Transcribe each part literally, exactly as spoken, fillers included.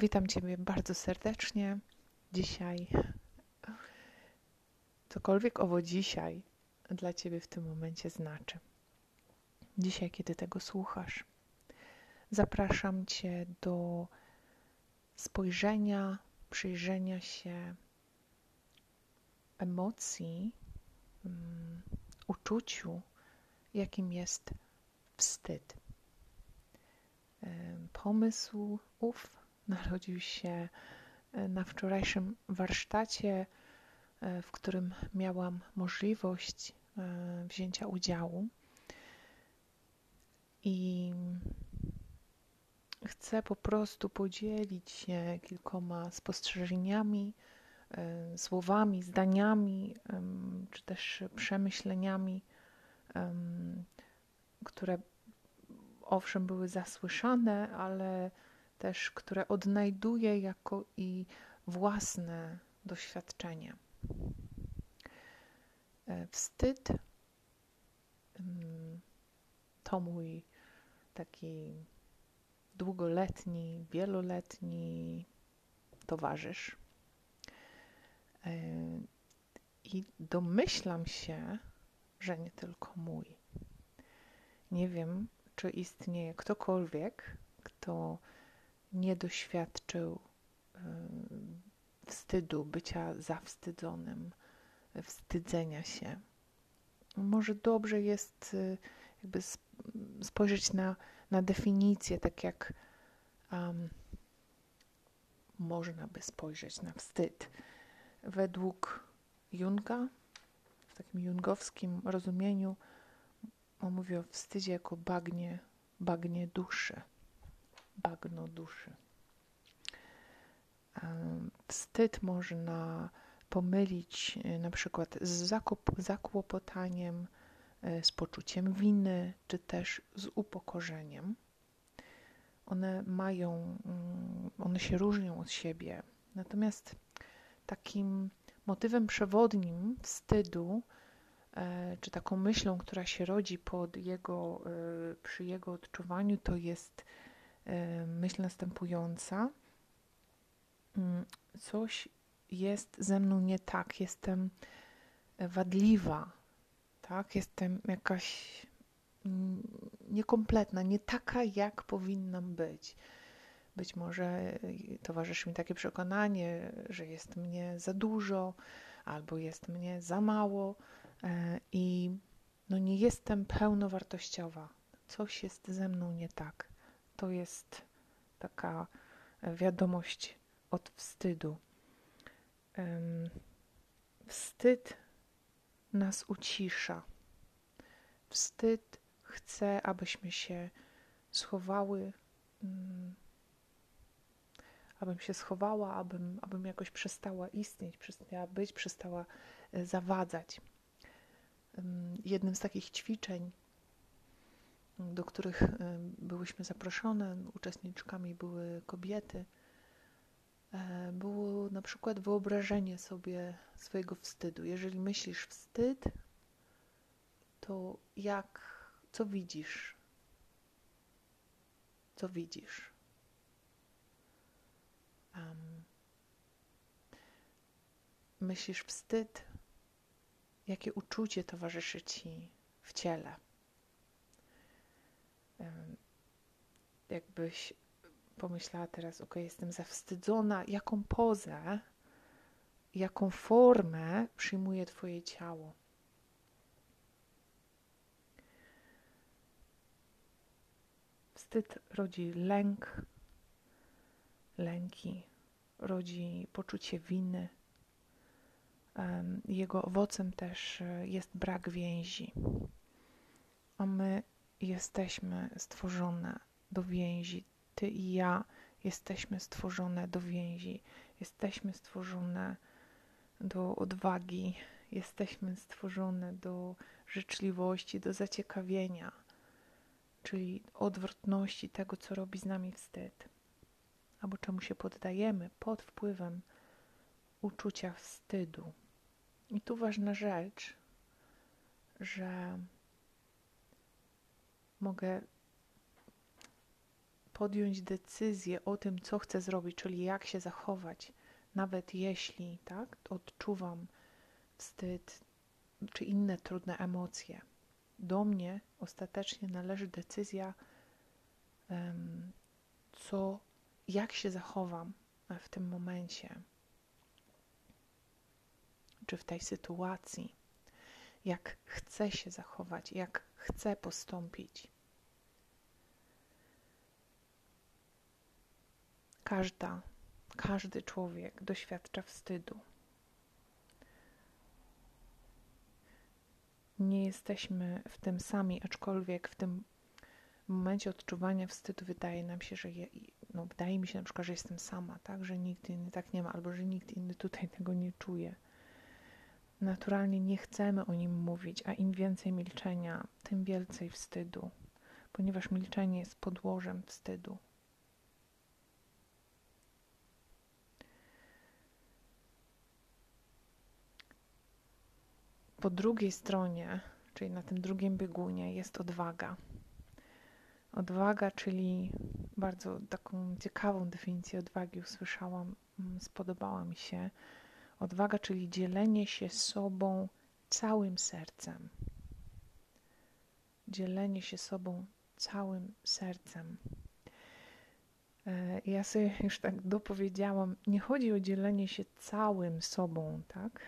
Witam Ciebie bardzo serdecznie. Dzisiaj, cokolwiek owo dzisiaj dla Ciebie w tym momencie znaczy. Dzisiaj, kiedy tego słuchasz, zapraszam Cię do spojrzenia, przyjrzenia się emocji, um, uczuciu, jakim jest wstyd. Um, pomysł ów narodził się na wczorajszym warsztacie, w którym miałam możliwość wzięcia udziału. I chcę po prostu podzielić się kilkoma spostrzeżeniami, słowami, zdaniami, czy też przemyśleniami, które owszem były zasłyszane, ale też, które odnajduję jako i własne doświadczenie. Wstyd to mój taki długoletni, wieloletni towarzysz. I domyślam się, że nie tylko mój. Nie wiem, czy istnieje ktokolwiek, kto nie doświadczył wstydu, bycia zawstydzonym, wstydzenia się. Może dobrze jest jakby spojrzeć na, na definicję, tak jak um, można by spojrzeć na wstyd. Według Junga, w takim jungowskim rozumieniu, on mówi o wstydzie jako bagnie, bagnie duszy. Bagno duszy. Wstyd można pomylić na przykład z zakłopotaniem, z poczuciem winy, czy też z upokorzeniem. One mają, one się różnią od siebie. Natomiast takim motywem przewodnim wstydu, czy taką myślą, która się rodzi pod jego, przy jego odczuwaniu, to jest myśl następująca: coś jest ze mną nie tak, jestem wadliwa, tak? Jestem jakaś niekompletna, nie taka, jak powinnam być. Być może towarzyszy mi takie przekonanie, że jest mnie za dużo albo jest mnie za mało i no nie jestem pełnowartościowa. Coś jest ze mną nie tak. To jest taka wiadomość od wstydu. Wstyd nas ucisza. Wstyd chce, abyśmy się schowały, abym się schowała, abym, abym jakoś przestała istnieć, przestała być, przestała zawadzać. Jednym z takich ćwiczeń, do których byłyśmy zaproszone, uczestniczkami były kobiety, było na przykład wyobrażenie sobie swojego wstydu. Jeżeli myślisz wstyd, to jak, co widzisz? Co widzisz? Um, myślisz wstyd, jakie uczucie towarzyszy Ci w ciele? Jakbyś pomyślała teraz, ok, jestem zawstydzona, jaką pozę, jaką formę przyjmuje Twoje ciało. Wstyd rodzi lęk, lęki, rodzi poczucie winy. Jego owocem też jest brak więzi. A my jesteśmy stworzone do więzi. Ty i ja jesteśmy stworzone do więzi. Jesteśmy stworzone do odwagi. Jesteśmy stworzone do życzliwości, do zaciekawienia, czyli odwrotności tego, co robi z nami wstyd. Albo czemu się poddajemy pod wpływem uczucia wstydu. I tu ważna rzecz, że mogę podjąć decyzję o tym, co chcę zrobić, czyli jak się zachować, nawet jeśli tak, odczuwam wstyd czy inne trudne emocje. Do mnie ostatecznie należy decyzja, co, jak się zachowam w tym momencie, czy w tej sytuacji, jak chcę się zachować, jak chcę postąpić. Każda, każdy człowiek doświadcza wstydu. Nie jesteśmy w tym sami, aczkolwiek w tym momencie odczuwania wstydu wydaje nam się, że je, no wydaje mi się na przykład, że jestem sama, tak? Że nikt inny tak nie ma, albo że nikt inny tutaj tego nie czuje. Naturalnie nie chcemy o nim mówić, a im więcej milczenia, tym więcej wstydu, ponieważ milczenie jest podłożem wstydu. Po drugiej stronie, czyli na tym drugim biegunie, jest odwaga. Odwaga, czyli bardzo taką ciekawą definicję odwagi usłyszałam, spodobała mi się. Odwaga, czyli dzielenie się sobą całym sercem. Dzielenie się sobą całym sercem. Ja sobie już tak dopowiedziałam, nie chodzi o dzielenie się całym sobą, tak?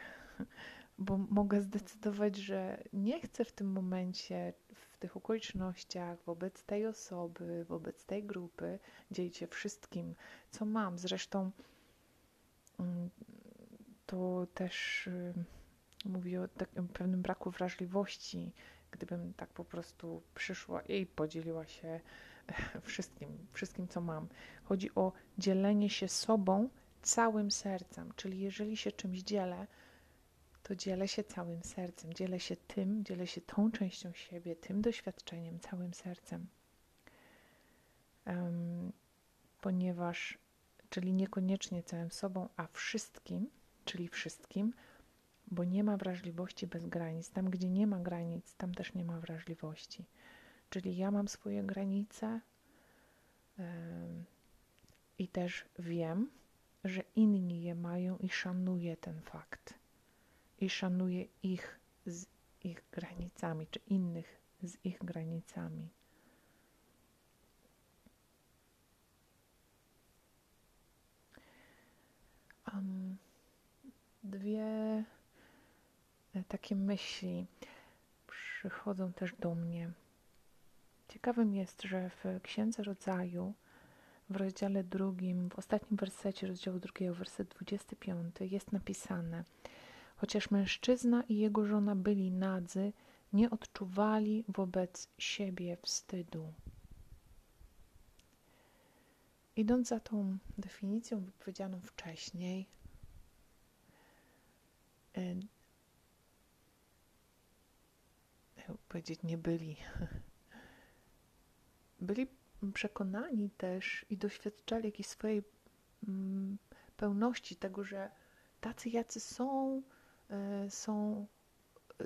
Bo mogę zdecydować, że nie chcę w tym momencie, w tych okolicznościach, wobec tej osoby, wobec tej grupy dzielić się wszystkim, co mam. Zresztą to też mówi o takim pewnym braku wrażliwości, gdybym tak po prostu przyszła i podzieliła się wszystkim, wszystkim, co mam. Chodzi o dzielenie się sobą całym sercem, czyli jeżeli się czymś dzielę, to dzielę się całym sercem, dzielę się tym, dzielę się tą częścią siebie, tym doświadczeniem, całym sercem. Um, ponieważ, czyli niekoniecznie całym sobą, a wszystkim, czyli wszystkim, bo nie ma wrażliwości bez granic. Tam, gdzie nie ma granic, tam też nie ma wrażliwości. Czyli ja mam swoje granice um, i też wiem, że inni je mają i szanuję ten fakt. I szanuję ich z ich granicami, czy innych z ich granicami. Um, dwie takie myśli przychodzą też do mnie. Ciekawym jest, że w Księdze Rodzaju, w rozdziale drugim, w ostatnim wersecie rozdziału drugiego, werset dwudziesty piąty, jest napisane: chociaż mężczyzna i jego żona byli nadzy, nie odczuwali wobec siebie wstydu. Idąc za tą definicją wypowiedzianą wcześniej, yy, powiedzieć nie byli. Byli przekonani też i doświadczali jakiejś swojej mm, pełności tego, że tacy jacy są, są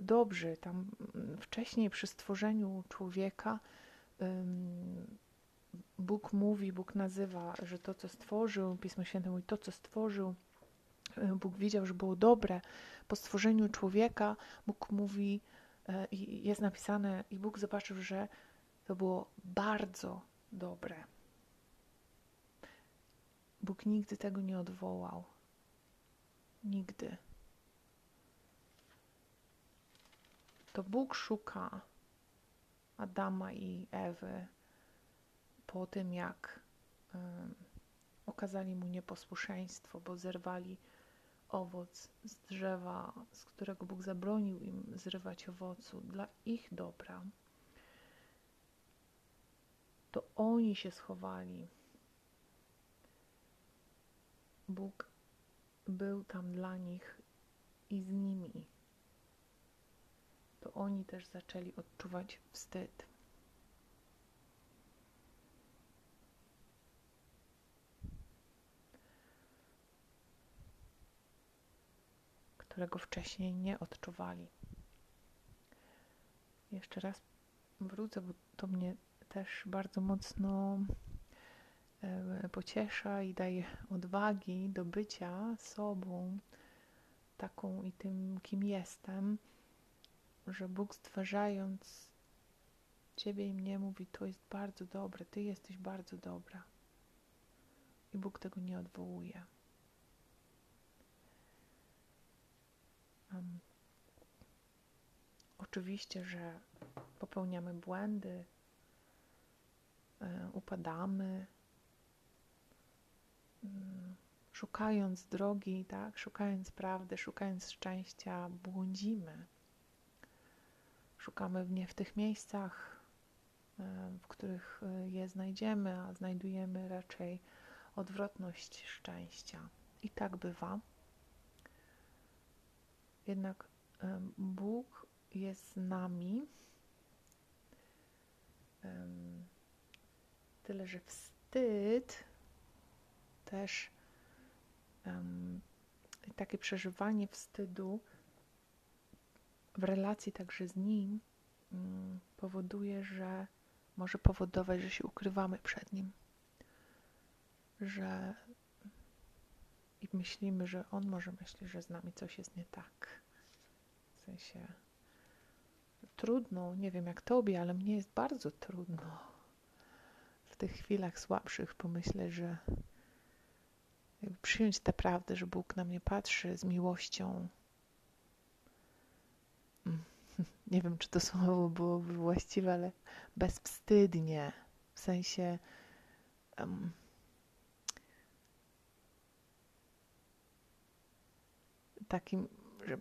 dobrzy. Tam wcześniej przy stworzeniu człowieka Bóg mówi, Bóg nazywa, że to, co stworzył, Pismo Święte mówi, to, co stworzył, Bóg widział, że było dobre. Po stworzeniu człowieka Bóg mówi, i jest napisane, i Bóg zobaczył, że to było bardzo dobre. Bóg nigdy tego nie odwołał. Nigdy. To Bóg szuka Adama i Ewy po tym, jak um, okazali mu nieposłuszeństwo, bo zerwali owoc z drzewa, z którego Bóg zabronił im zrywać owocu dla ich dobra. To oni się schowali. Bóg był tam dla nich i z nimi. To oni też zaczęli odczuwać wstyd. Którego wcześniej nie odczuwali. Jeszcze raz wrócę, bo to mnie też bardzo mocno pociesza i daje odwagi do bycia sobą, taką i tym, kim jestem, że Bóg, stwarzając Ciebie i mnie, mówi: to jest bardzo dobre, Ty jesteś bardzo dobra. I Bóg tego nie odwołuje. Um, oczywiście, że popełniamy błędy, y, upadamy, y, szukając drogi, tak? Szukając prawdy, szukając szczęścia, błądzimy. Szukamy w nie w tych miejscach, y, w których je znajdziemy, a znajdujemy raczej odwrotność szczęścia. I tak bywa. Jednak Bóg jest z nami, tyle że wstyd też, takie przeżywanie wstydu w relacji także z Nim powoduje, że może powodować, że się ukrywamy przed Nim, że i myślimy, że On może myśli, że z nami coś jest nie tak. W sensie trudno, nie wiem jak Tobie, ale mnie jest bardzo trudno w tych chwilach słabszych pomyśleć, że jakby przyjąć tę prawdę, że Bóg na mnie patrzy z miłością. Nie wiem, czy to słowo byłoby właściwe, ale bezwstydnie. W sensie... Um, takim, że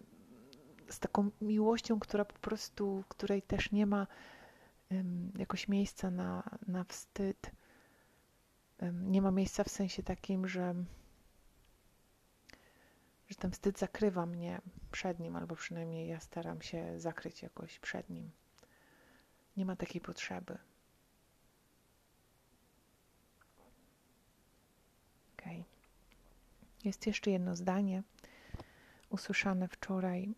z taką miłością, która po prostu, której też nie ma um, jakoś miejsca na, na wstyd. Um, nie ma miejsca w sensie takim, że, że ten wstyd zakrywa mnie przed nim, albo przynajmniej ja staram się zakryć jakoś przed nim. Nie ma takiej potrzeby. Okay. Jest jeszcze jedno zdanie usłyszane wczoraj,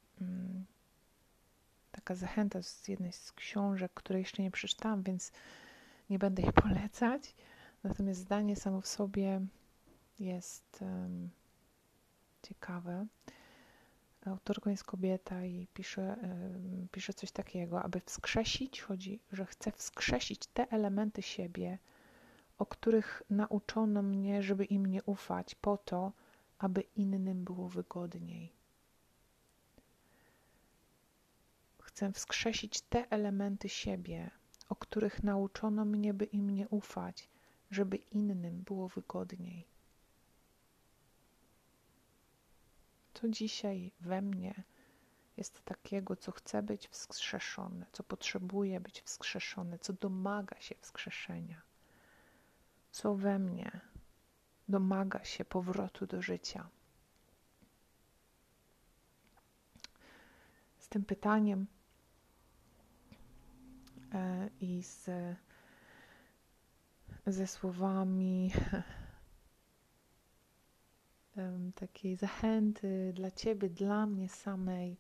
taka zachęta z jednej z książek, której jeszcze nie przeczytałam, więc nie będę jej polecać. Natomiast zdanie samo w sobie jest um, ciekawe. Autorką jest kobieta i pisze, um, pisze coś takiego: aby wskrzesić, chodzi, że chcę wskrzesić te elementy siebie, o których nauczono mnie, żeby im nie ufać, po to, aby innym było wygodniej. Chcę wskrzesić te elementy siebie, o których nauczono mnie, by im nie ufać, żeby innym było wygodniej. Co dzisiaj we mnie jest takiego, co chce być wskrzeszone, co potrzebuje być wskrzeszone, co domaga się wskrzeszenia? Co we mnie domaga się powrotu do życia? Z tym pytaniem i z, ze słowami takiej zachęty dla Ciebie, dla mnie samej,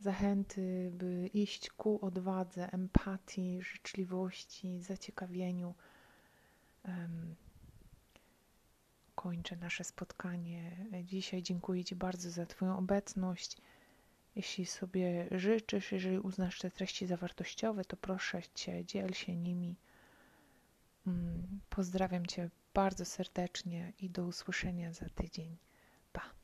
zachęty, by iść ku odwadze, empatii, życzliwości, zaciekawieniu, kończę nasze spotkanie dzisiaj. Dziękuję Ci bardzo za Twoją obecność. Jeśli sobie życzysz, jeżeli uznasz te treści za wartościowe, to proszę Cię, dziel się nimi. Pozdrawiam Cię bardzo serdecznie i do usłyszenia za tydzień. Pa!